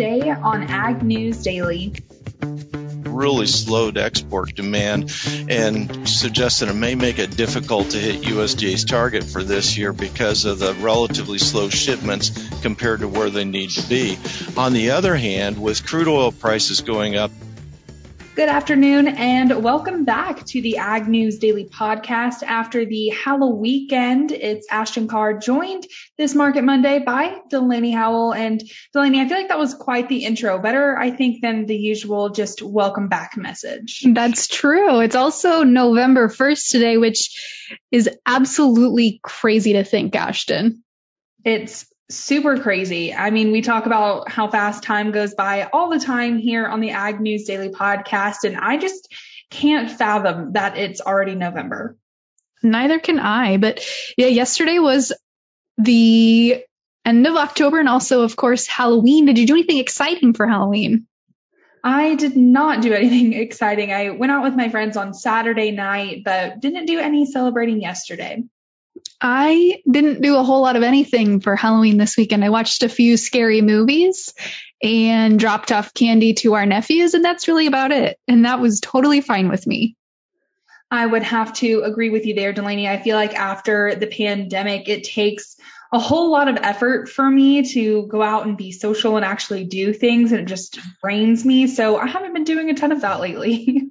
today on Ag News Daily. Really slowed export demand and suggested it may make it difficult to hit USDA's target for this year because of the relatively slow shipments compared to where they need to be. On the other hand, with crude oil prices going up. Good afternoon and welcome back to the Ag News Daily podcast. After the Halloween weekend, it's Ashton Carr joined this Market Monday by Delaney Howell. And Delaney, I feel like that was quite the intro. Better, I think, than the usual just welcome back message. That's true. It's also November 1st today, which is absolutely crazy to think, Ashton. It's super crazy. I mean, we talk about how fast time goes by all the time here on the Ag News Daily podcast, and I just can't fathom that it's already November. Neither can I. But yeah, yesterday was the end of October and also, of course, Halloween. Did you do anything exciting for Halloween? I did not do anything exciting. I went out with my friends on Saturday night, but didn't do any celebrating yesterday. I didn't do a whole lot of anything for Halloween this weekend. I watched a few scary movies and dropped off candy to our nephews, and that's really about it. And that was totally fine with me. I would have to agree with you there, Delaney. I feel like after the pandemic, it takes a whole lot of effort for me to go out and be social and actually do things, and it just drains me. So I haven't been doing a ton of that lately.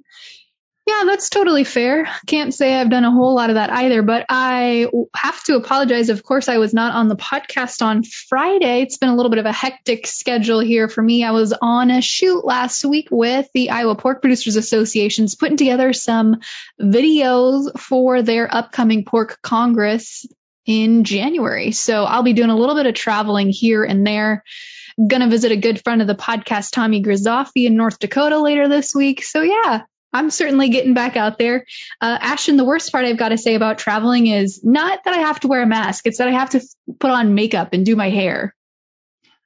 Yeah, that's totally fair. Can't say I've done a whole lot of that either, but I have to apologize. Of course, I was not on the podcast on Friday. It's been a little bit of a hectic schedule here for me. I was on a shoot last week with the Iowa Pork Producers Association's putting together some videos for their upcoming Pork Congress in January. So I'll be doing a little bit of traveling here and there. Going to visit a good friend of the podcast, Tommy Grisafi, in North Dakota later this week. So yeah. I'm certainly getting back out there. Ashton, the worst part I've got to say about traveling is not that I have to wear a mask. It's that I have to put on makeup and do my hair.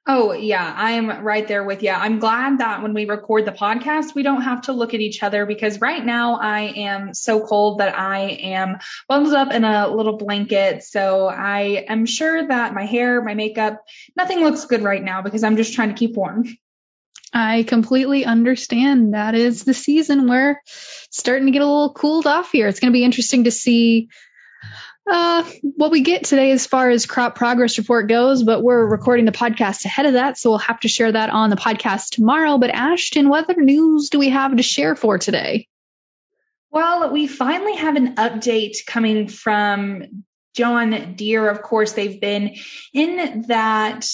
Oh, yeah, I'm right there with you. I'm glad that when we record the podcast, we don't have to look at each other, because right now I am so cold that I am bundled up in a little blanket. So I am sure that my hair, my makeup, nothing looks good right now because I'm just trying to keep warm. I completely understand. That is the season where it's starting to get a little cooled off here. It's going to be interesting to see what we get today as far as crop progress report goes, but we're recording the podcast ahead of that, so we'll have to share that on the podcast tomorrow. But Ashton, what other news do we have to share for today? Well, we finally have an update coming from John Deere. Of course, they've been in that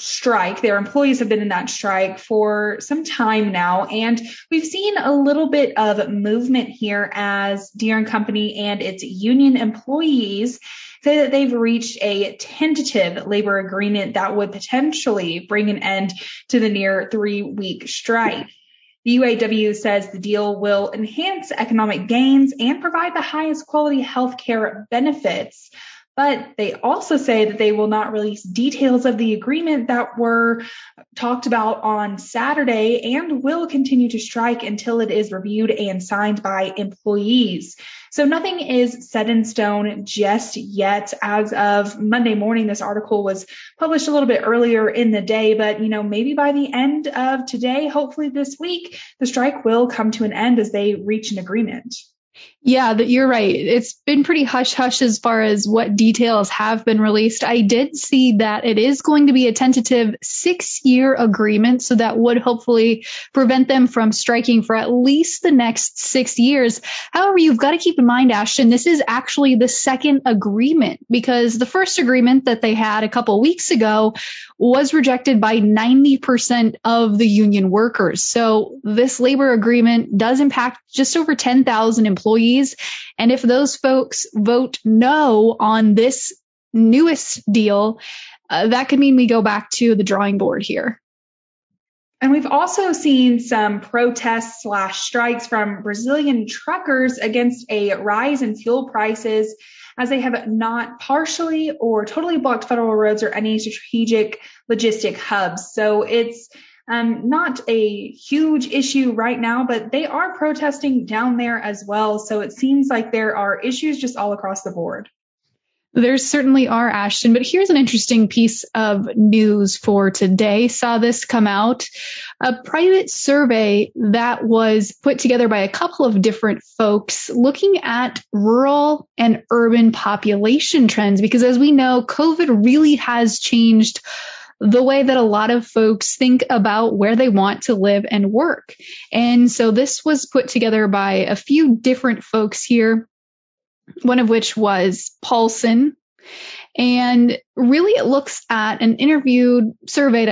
strike. Their employees have been in that strike for some time now, and we've seen a little bit of movement here as Deere & Company and its union employees say that they've reached a tentative labor agreement that would potentially bring an end to the near 3-week strike. The UAW says the deal will enhance economic gains and provide the highest quality health care benefits. But they also say that they will not release details of the agreement that were talked about on Saturday, and will continue to strike until it is reviewed and signed by employees. So nothing is set in stone just yet. As of Monday morning, this article was published a little bit earlier in the day, but you know, maybe by the end of today, hopefully this week, the strike will come to an end as they reach an agreement. Yeah, you're right. It's been pretty hush-hush as far as what details have been released. I did see that it is going to be a tentative 6-year agreement, so that would hopefully prevent them from striking for at least the next 6 years. However, you've got to keep in mind, Ashton, this is actually the second agreement, because the first agreement that they had a couple weeks ago was rejected by 90% of the union workers. So this labor agreement does impact just over 10,000 employees. And if those folks vote no on this newest deal, that could mean we go back to the drawing board here. And we've also seen some protests / strikes from Brazilian truckers against a rise in fuel prices, as they have not partially or totally blocked federal roads or any strategic logistic hubs. So it's not a huge issue right now, but they are protesting down there as well. So it seems like there are issues just all across the board. There certainly are, Ashton, but here's an interesting piece of news for today. Saw this come out. A private survey that was put together by a couple of different folks looking at rural and urban population trends, because as we know, COVID really has changed the way that a lot of folks think about where they want to live and work. And so this was put together by a few different folks here, one of which was Paulson. And really it looks at an surveyed,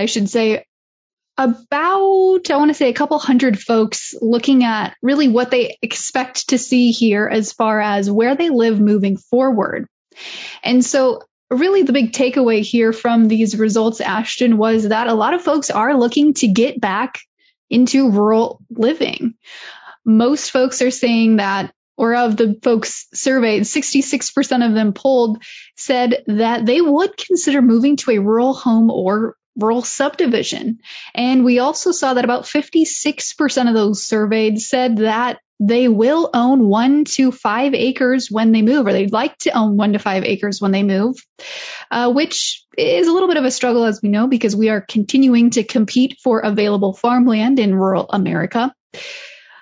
about, I want to say, a couple hundred folks, looking at really what they expect to see here as far as where they live moving forward. And so really the big takeaway here from these results, Ashton, was that a lot of folks are looking to get back into rural living. Most folks are saying that, or of the folks surveyed, 66% of them polled said that they would consider moving to a rural home or rural subdivision. And we also saw that about 56% of those surveyed said that they will own 1 to 5 acres when they move, or they'd like to own 1 to 5 acres when they move, which is a little bit of a struggle, as we know, because we are continuing to compete for available farmland in rural America.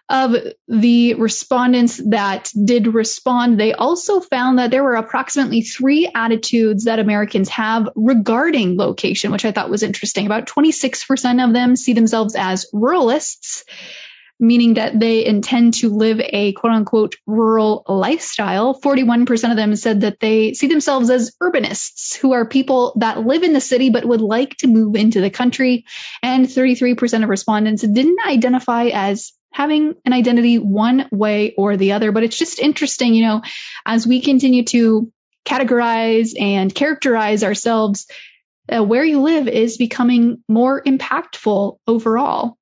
Of the respondents that did respond, they also found that there were approximately 3 attitudes that Americans have regarding location, which I thought was interesting. About 26% of them see themselves as ruralists, meaning that they intend to live a quote-unquote rural lifestyle. 41% of them said that they see themselves as urbanists, who are people that live in the city but would like to move into the country. And 33% of respondents didn't identify as having an identity one way or the other. But it's just interesting, you know, as we continue to categorize and characterize ourselves, where you live is becoming more impactful overall.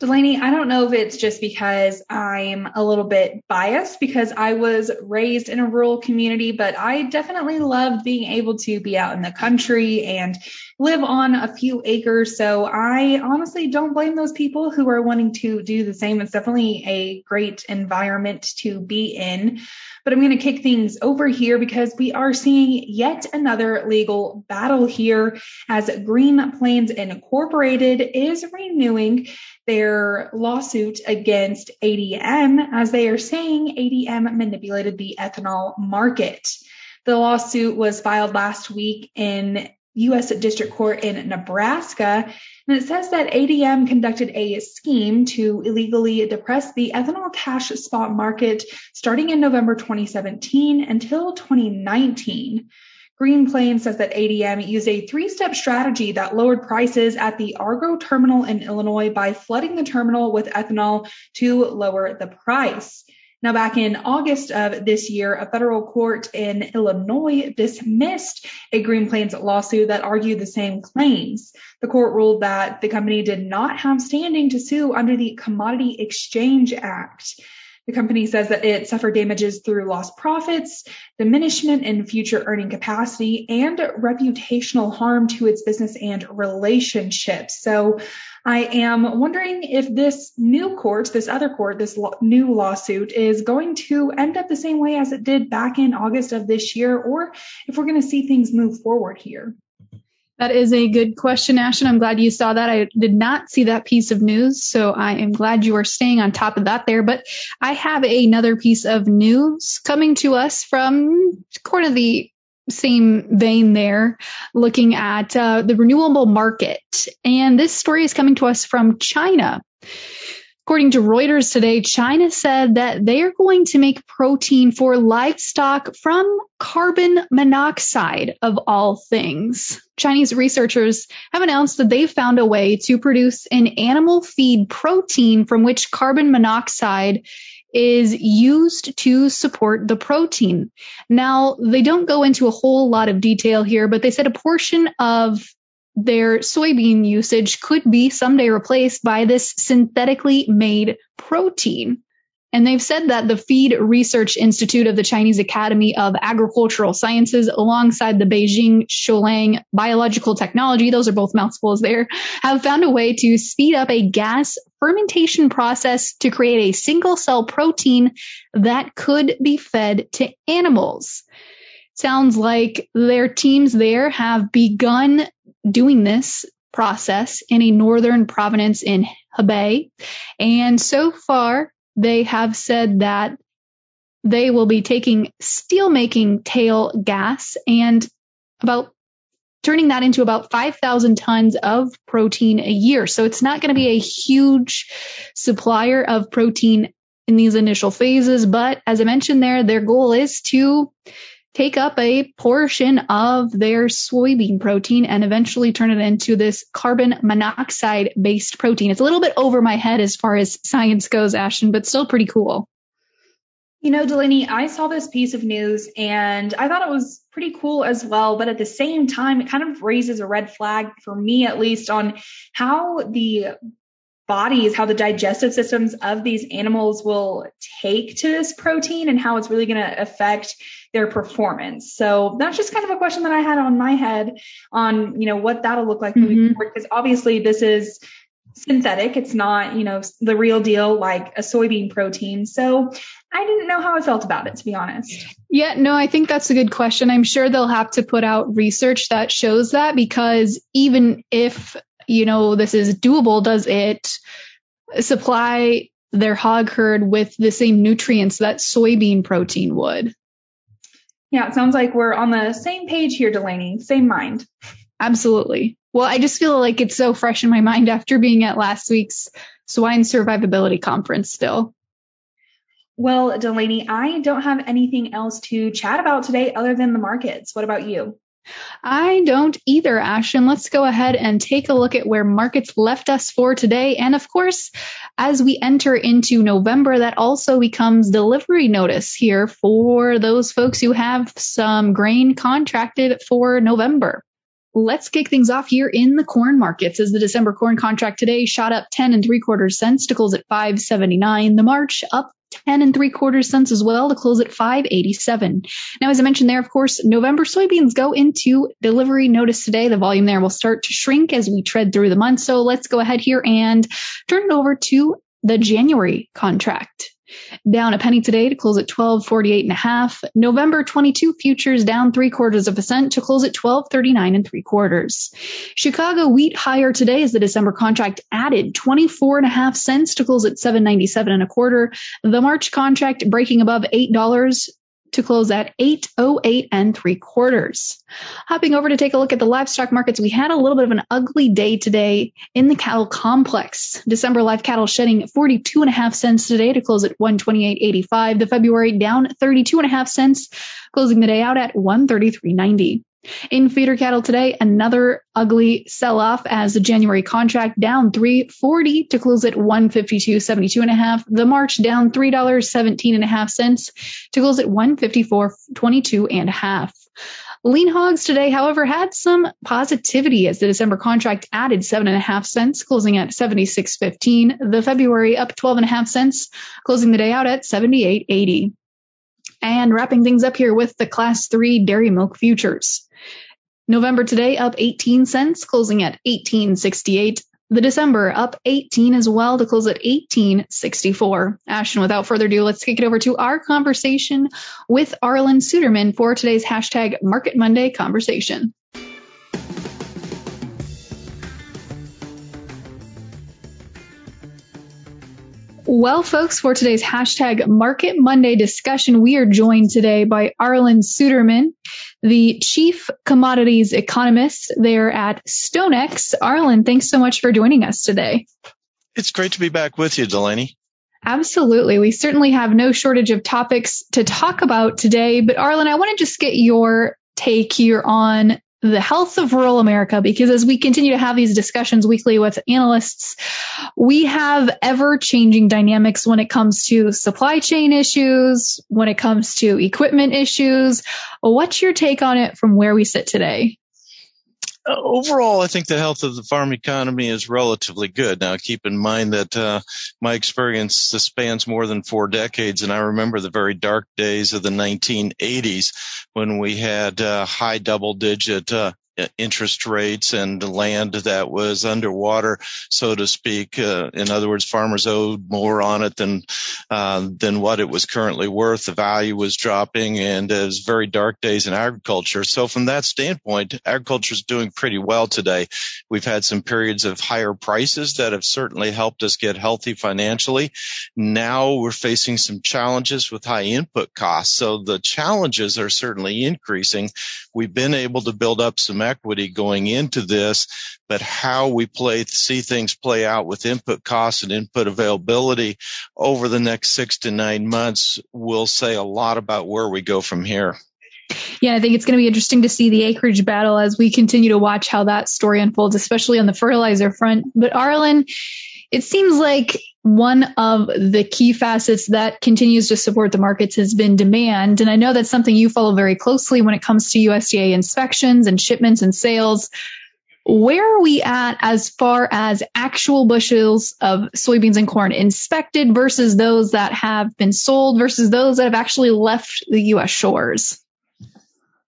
Delaney, I don't know if it's just because I'm a little bit biased because I was raised in a rural community, but I definitely love being able to be out in the country and live on a few acres. So I honestly don't blame those people who are wanting to do the same. It's definitely a great environment to be in. But I'm going to kick things over here because we are seeing yet another legal battle here as Green Plains Incorporated is renewing their lawsuit against ADM, as they are saying ADM manipulated the ethanol market. The lawsuit was filed last week in U.S. District Court in Nebraska, and it says that ADM conducted a scheme to illegally depress the ethanol cash spot market starting in November 2017 until 2019. Green Plains says that ADM used a 3-step strategy that lowered prices at the Argo Terminal in Illinois by flooding the terminal with ethanol to lower the price. Now, back in August of this year, a federal court in Illinois dismissed a Green Plains lawsuit that argued the same claims. The court ruled that the company did not have standing to sue under the Commodity Exchange Act. The company says that it suffered damages through lost profits, diminishment in future earning capacity, and reputational harm to its business and relationships. So I am wondering if this new court, this other court, this new lawsuit is going to end up the same way as it did back in August of this year, or if we're going to see things move forward here. That is a good question, Ashton. I'm glad you saw that. I did not see that piece of news, so I am glad you are staying on top of that there. But I have another piece of news coming to us from kind of the same vein there, looking at the renewable market. And this story is coming to us from China. According to Reuters today, China said that they are going to make protein for livestock from carbon monoxide, of all things. Chinese researchers have announced that they've found a way to produce an animal feed protein from which carbon monoxide is used to support the protein. Now, they don't go into a whole lot of detail here, but they said a portion of their soybean usage could be someday replaced by this synthetically made protein. And they've said that the Feed Research Institute of the Chinese Academy of Agricultural Sciences, alongside the Beijing Shulang Biological Technology, those are both mouthfuls there, have found a way to speed up a gas fermentation process to create a single cell protein that could be fed to animals. sounds like their teams there have begun doing this process in a northern province in Hebei. And so far, they have said that they will be taking steelmaking tail gas and about turning that into about 5,000 tons of protein a year. So it's not going to be a huge supplier of protein in these initial phases. But as I mentioned there, their goal is to take up a portion of their soybean protein and eventually turn it into this carbon monoxide based protein. It's a little bit over my head as far as science goes, Ashton, but still pretty cool. You know, Delaney, I saw this piece of news and I thought it was pretty cool as well. But at the same time, it kind of raises a red flag for me, at least, on how the bodies, how the digestive systems of these animals will take to this protein and how it's really going to affect their performance. So that's just kind of a question that I had on my head on, you know, what that'll look like moving forward, because obviously this is synthetic. It's not, you know, the real deal like a soybean protein. So I didn't know how I felt about it, to be honest. Yeah, no, I think that's a good question. I'm sure they'll have to put out research that shows that, because even if, you know, this is doable, does it supply their hog herd with the same nutrients that soybean protein would? Yeah, it sounds like we're on the same page here, Delaney. Same mind. Absolutely. Well, I just feel like it's so fresh in my mind after being at last week's swine survivability conference still. Well, Delaney, I don't have anything else to chat about today other than the markets. What about you? I don't either, Ashton. Let's go ahead and take a look at where markets left us for today. And of course, as we enter into November, that also becomes delivery notice here for those folks who have some grain contracted for November. Let's kick things off here in the corn markets, as the December corn contract today shot up 10 3/4 cents to close at 5.79. The March up 10 3/4 cents as well to close at 5.87. Now, as I mentioned there, of course, November soybeans go into delivery notice today. The volume there will start to shrink as we tread through the month. So let's go ahead here and turn it over to the January contract. Down a penny today to close at 12.48 1/2. November 22 futures down 3/4 of a cent to close at 12.39 3/4. Chicago wheat higher today as the December contract added 24 1/2 cents to close at 7.97 1/4. The March contract breaking above $8 to close at 8.08 3/4. Hopping over to take a look at the livestock markets, we had a little bit of an ugly day today in the cattle complex. December live cattle shedding 42 1/2 cents today to close at 128.85. The February down 32 1/2 cents, closing the day out at 133.90. In feeder cattle today, another ugly sell-off as the January contract down $3.40 to close at 152.72 1/2. The March down $3.17 1/2 to close at 154.22 1/2. Lean hogs today, however, had some positivity as the December contract added 7 1/2 cents, closing at 76.15. The February up 12 1/2 cents, closing the day out at 78.80. And wrapping things up here with the Class 3 dairy milk futures. November today up 18 cents, closing at 18.68. The December up 18 as well to close at 18.64. Ashton, without further ado, let's kick it over to our conversation with Arlen Suderman for today's hashtag Market Monday conversation. Well, folks, for today's hashtag Market Monday discussion, we are joined today by Arlen Suderman, the Chief Commodities Economist there at Stonex. Arlen, thanks so much for joining us today. It's great to be back with you, Delaney. Absolutely. We certainly have no shortage of topics to talk about today. But Arlen, I want to just get your take here on the health of rural America, because as we continue to have these discussions weekly with analysts, we have ever-changing dynamics when it comes to supply chain issues, when it comes to equipment issues. What's your take on it from where we sit today? Overall, I think the health of the farm economy is relatively good. Now, keep in mind that my experience spans more than 4 decades, and I remember the very dark days of the 1980s when we had high double-digit interest rates and land that was underwater, so to speak. In other words, farmers owed more on it than what it was currently worth. The value was dropping, and it was very dark days in agriculture. So from that standpoint, agriculture is doing pretty well today. We've had some periods of higher prices that have certainly helped us get healthy financially. Now we're facing some challenges with high input costs. So the challenges are certainly increasing. We've been able to build up some equity going into this, but how we see things play out with input costs and input availability over the next 6 to 9 months will say a lot about where we go from here. Yeah, I think it's going to be interesting to see the acreage battle as we continue to watch how that story unfolds, especially on the fertilizer front. But Arlen, it seems like one of the key facets that continues to support the markets has been demand. And I know that's something you follow very closely when it comes to USDA inspections and shipments and sales. Where are we at as far as actual bushels of soybeans and corn inspected versus those that have been sold versus those that have actually left the U.S. shores?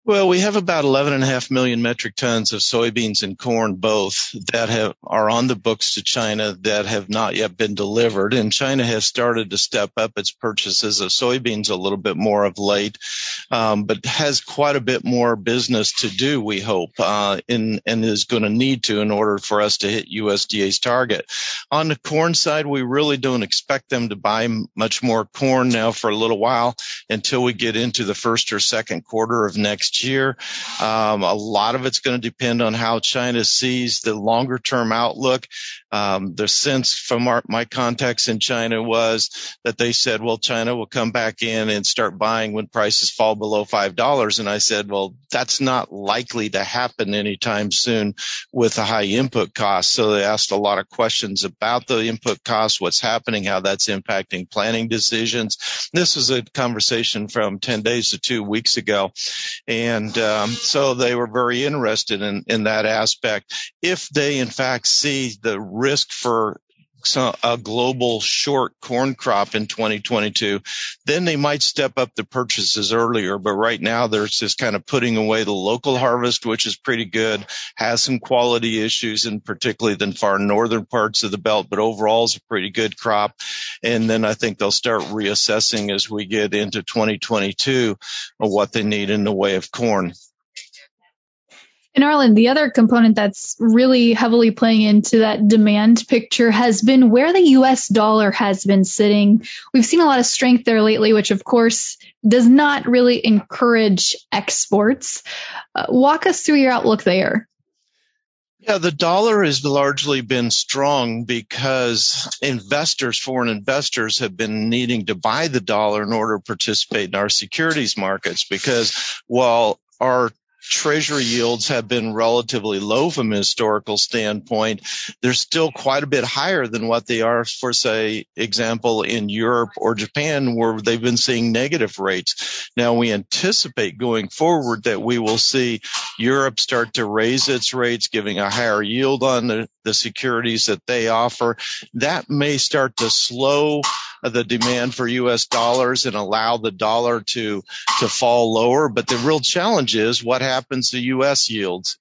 Well, we have about 11.5 million metric tons of soybeans and corn both that are on the books to China that have not yet been delivered. And China has started to step up its purchases of soybeans a little bit more of late, but has quite a bit more business to do, we hope, and is going to need to in order for us to hit USDA's target. On the corn side, we really don't expect them to buy much more corn now for a little while until we get into the first or second quarter of next year. A lot of it's going to depend on how China sees the longer term outlook. The sense from my contacts in China was that they said, well, China will come back in and start buying when prices fall below $5. And I said, well, that's not likely to happen anytime soon with the high input costs. So they asked a lot of questions about the input costs, what's happening, how that's impacting planning decisions. This was a conversation from 10 days to 2 weeks ago. And so they were very interested in that aspect. If they, in fact, see the risk for a global short corn crop in 2022, then they might step up the purchases earlier. But right now, they're just kind of putting away the local harvest, which is pretty good, has some quality issues, and particularly the far northern parts of the belt. But overall, it's a pretty good crop. And then I think they'll start reassessing as we get into 2022 what they need in the way of corn. And Arlen, the other component that's really heavily playing into that demand picture has been where the U.S. dollar has been sitting. We've seen a lot of strength there lately, which, of course, does not really encourage exports. Walk us through your outlook there. Yeah, the dollar has largely been strong because foreign investors have been needing to buy the dollar in order to participate in our securities markets, because while our Treasury yields have been relatively low from a historical standpoint, they're still quite a bit higher than what they are, for say, example, in Europe or Japan, where they've been seeing negative rates. Now, we anticipate going forward that we will see Europe start to raise its rates, giving a higher yield on the securities that they offer. That may start to slow the demand for U.S. dollars and allow the dollar to fall lower. But the real challenge is what happens to U.S. yields.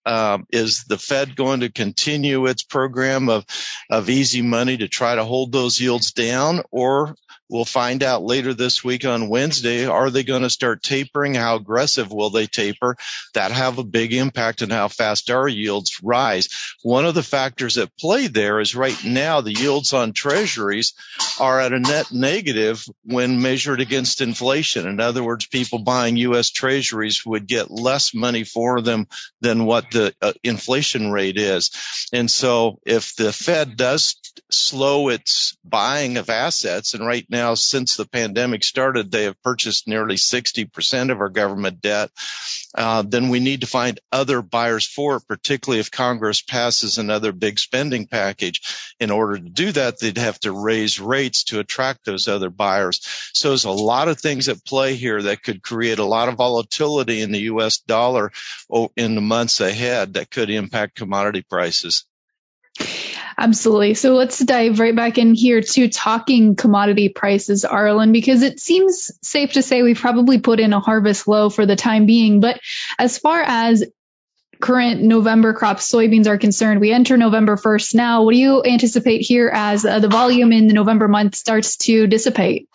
Is the Fed going to continue its program of easy money to try to hold those yields down, or we'll find out later this week on Wednesday, are they going to start tapering? How aggressive will they taper? That have a big impact on how fast our yields rise. One of the factors at play there is right now the yields on treasuries are at a net negative when measured against inflation. In other words, people buying U.S. treasuries would get less money for them than what the inflation rate is. And so if the Fed does slow its buying of assets, and right now, since the pandemic started, they have purchased nearly 60% of our government debt, then we need to find other buyers for it, particularly if Congress passes another big spending package. In order to do that, they'd have to raise rates to attract those other buyers. So there's a lot of things at play here that could create a lot of volatility in the U.S. dollar in the months ahead that could impact commodity prices. Absolutely. So let's dive right back in here to talking commodity prices, Arlen, because it seems safe to say we've probably put in a harvest low for the time being. But as far as current November crop soybeans are concerned, we enter November 1st now. What do you anticipate here as the volume in the November month starts to dissipate?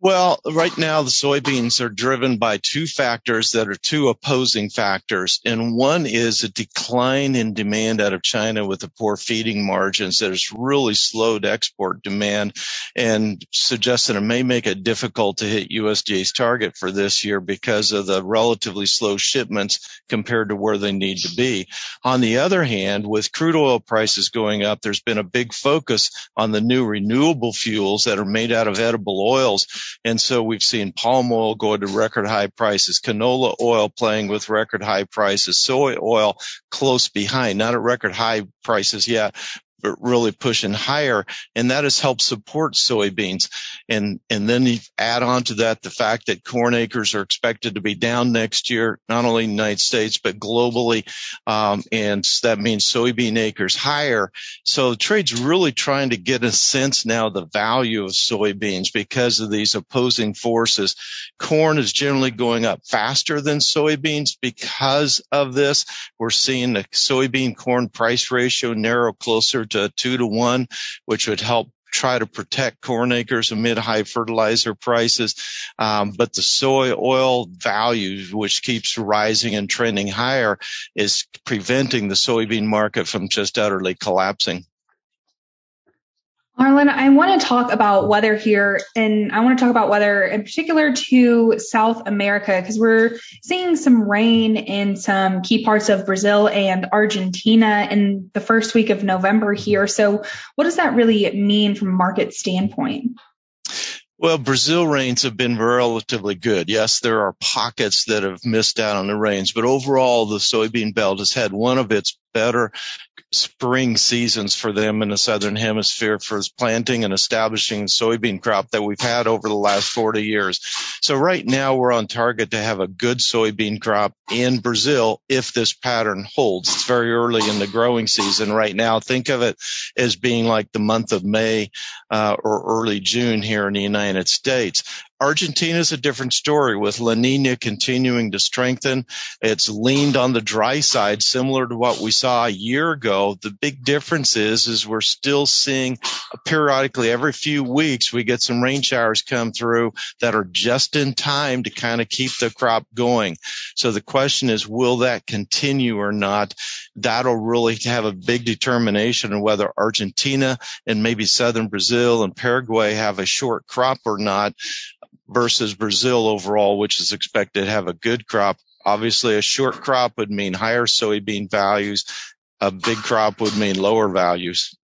Well, right now the soybeans are driven by two factors that are two opposing factors. And one is a decline in demand out of China with the poor feeding margins that has really slowed export demand and suggests that it may make it difficult to hit USDA's target for this year because of the relatively slow shipments compared to where they need to be. On the other hand, with crude oil prices going up, there's been a big focus on the new renewable fuels that are made out of edible oils. And so we've seen palm oil go to record high prices, canola oil playing with record high prices, soy oil close behind, not at record high prices yet, but really pushing higher. And that has helped support soybeans. And then you add on to that the fact that corn acres are expected to be down next year, not only in the United States, but globally. And that means soybean acres higher. So trade's really trying to get a sense now of the value of soybeans because of these opposing forces. Corn is generally going up faster than soybeans because of this. We're seeing the soybean corn price ratio narrow closer to 2 to 1, which would help try to protect corn acres amid high fertilizer prices. But the soy oil value, which keeps rising and trending higher, is preventing the soybean market from just utterly collapsing. Arlen, I want to talk about weather here, and I want to talk about weather in particular to South America, because we're seeing some rain in some key parts of Brazil and Argentina in the first week of November here. So what does that really mean from a market standpoint? Well, Brazil rains have been relatively good. Yes, there are pockets that have missed out on the rains, but overall, the soybean belt has had one of its better spring seasons for them in the southern hemisphere for planting and establishing the soybean crop that we've had over the last 40 years. So right now we're on target to have a good soybean crop in Brazil if this pattern holds. It's very early in the growing season right now. Think of it as being like the month of May or early June here in the United States. Argentina is a different story with La Nina continuing to strengthen. It's leaned on the dry side, similar to what we saw a year ago. The big difference is we're still seeing periodically every few weeks, we get some rain showers come through that are just in time to kind of keep the crop going. So the question is, will that continue or not? That'll really have a big determination on whether Argentina and maybe southern Brazil and Paraguay have a short crop or not, versus Brazil overall, which is expected to have a good crop. Obviously, a short crop would mean higher soybean values. A big crop would mean lower values.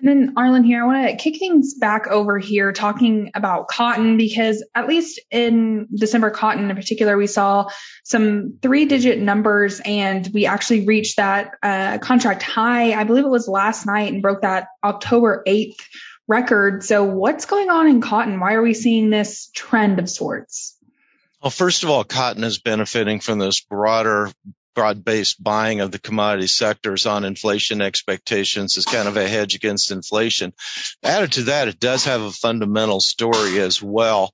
And then, Arlen, here, I want to kick things back over here talking about cotton, because at least in December cotton in particular, we saw some 3-digit numbers, and we actually reached that contract high. I believe it was last night and broke that October 8th record. So what's going on in cotton? Why are we seeing this trend of sorts? Well, first of all, cotton is benefiting from this broad-based buying of the commodity sectors on inflation expectations is kind of a hedge against inflation. Added to that, it does have a fundamental story as well.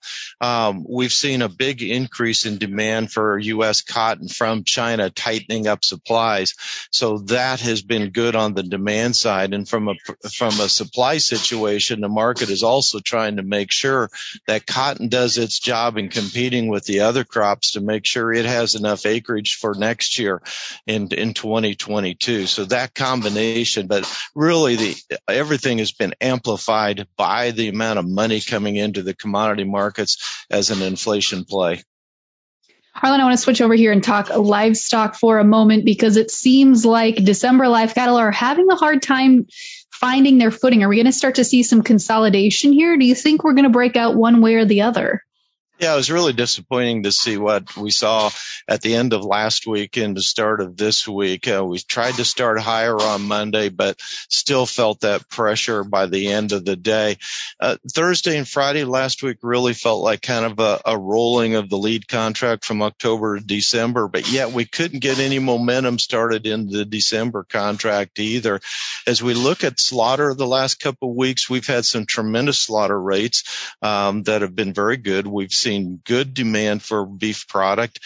We've seen a big increase in demand for U.S. cotton from China, tightening up supplies. So that has been good on the demand side. And from a supply situation, the market is also trying to make sure that cotton does its job in competing with the other crops to make sure it has enough acreage for next year in 2022. So that combination, but really everything has been amplified by the amount of money coming into the commodity markets as an inflation play. Arlen, I want to switch over here and talk livestock for a moment, because it seems like December live cattle are having a hard time finding their footing. Are we going to start to see some consolidation here? Do you think we're going to break out one way or the other? Yeah, it was really disappointing to see what we saw at the end of last week and the start of this week. We tried to start higher on Monday, but still felt that pressure by the end of the day. Thursday and Friday last week really felt like kind of a rolling of the lead contract from October to December, but yet we couldn't get any momentum started in the December contract either. As we look at slaughter the last couple of weeks, we've had some tremendous slaughter rates that have been very good. We've seen seen good demand for beef product,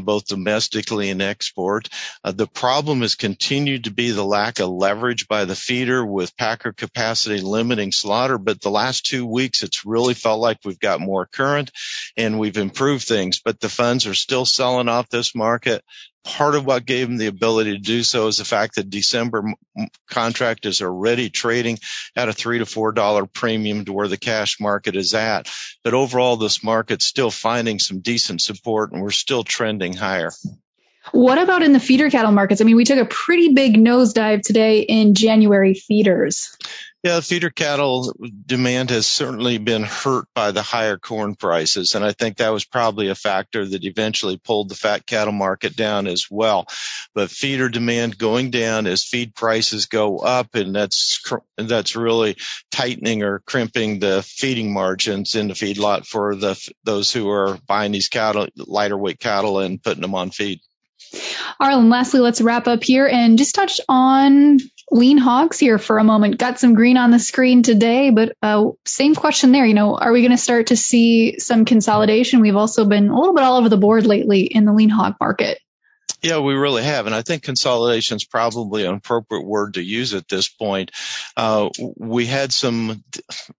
both domestically and export. The problem has continued to be the lack of leverage by the feeder with packer capacity limiting slaughter. But the last 2 weeks, it's really felt like we've got more current and we've improved things. But the funds are still selling off this market. Part of what gave them the ability to do so is the fact that December contract is already trading at a $3 to $4 premium to where the cash market is at. But overall, this market's still finding some decent support, and we're still trending higher. What about in the feeder cattle markets? I mean, we took a pretty big nosedive today in January feeders. Yeah, feeder cattle demand has certainly been hurt by the higher corn prices, and I think that was probably a factor that eventually pulled the fat cattle market down as well. But feeder demand going down as feed prices go up, and that's really tightening or crimping the feeding margins in the feedlot for those who are buying these cattle, lighter weight cattle, and putting them on feed. Arlen, lastly, let's wrap up here and just touch on lean hogs here for a moment. Got some green on the screen today, but same question there. You know, are we going to start to see some consolidation? We've also been a little bit all over the board lately in the lean hog market. Yeah, we really have. And I think consolidation is probably an appropriate word to use at this point. We had some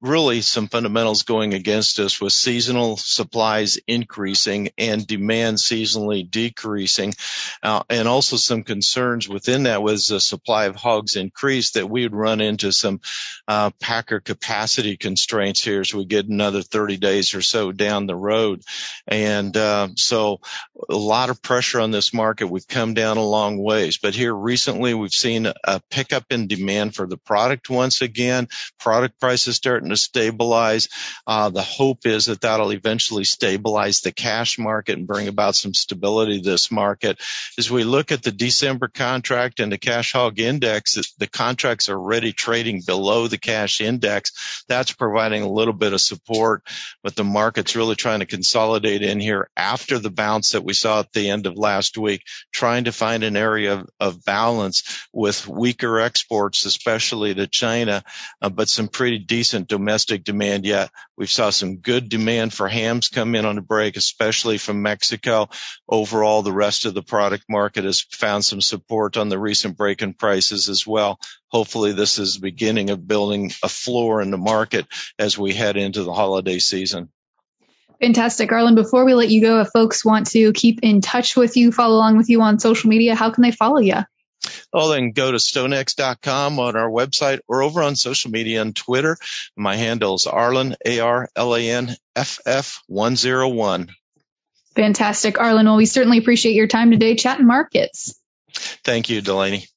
fundamentals going against us with seasonal supplies increasing and demand seasonally decreasing. And also some concerns within that was the supply of hogs increased that we would run into some packer capacity constraints here as we get another 30 days or so down the road. And so a lot of pressure on this market. We've come down a long ways, but here recently we've seen a pickup in demand for the product once again. Product prices starting to stabilize. The hope is that that'll eventually stabilize the cash market and bring about some stability to this market. As we look at the December contract and the cash hog index, the contracts are already trading below the cash index. That's providing a little bit of support, but the market's really trying to consolidate in here after the bounce that we saw at the end of last week, trying to find an area of balance with weaker exports, especially to China, but some pretty decent domestic demand yet. We've saw some good demand for hams come in on the break, especially from Mexico. Overall, the rest of the product market has found some support on the recent break in prices as well. Hopefully, this is the beginning of building a floor in the market as we head into the holiday season. Fantastic. Arlen, before we let you go, if folks want to keep in touch with you, follow along with you on social media, how can they follow you? Oh, then go to stonex.com on our website or over on social media and Twitter. My handle is Arlen, ARLANFF101. Fantastic. Arlen, well, we certainly appreciate your time today chatting markets. Thank you, Delaney.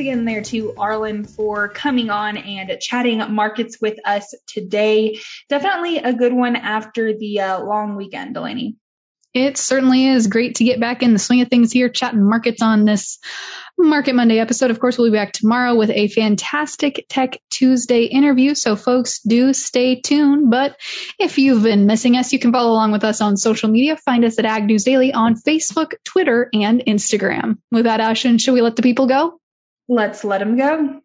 Again there to Arlen for coming on and chatting markets with us today. Definitely a good one after the long weekend, Delaney. It certainly is great to get back in the swing of things here, chatting markets on this Market Monday episode. Of course, we'll be back tomorrow with a fantastic Tech Tuesday interview. So folks, do stay tuned. But if you've been missing us, you can follow along with us on social media. Find us at Ag News Daily on Facebook, Twitter, and Instagram. With that, Ashton, should we let the people go? Let's let them go.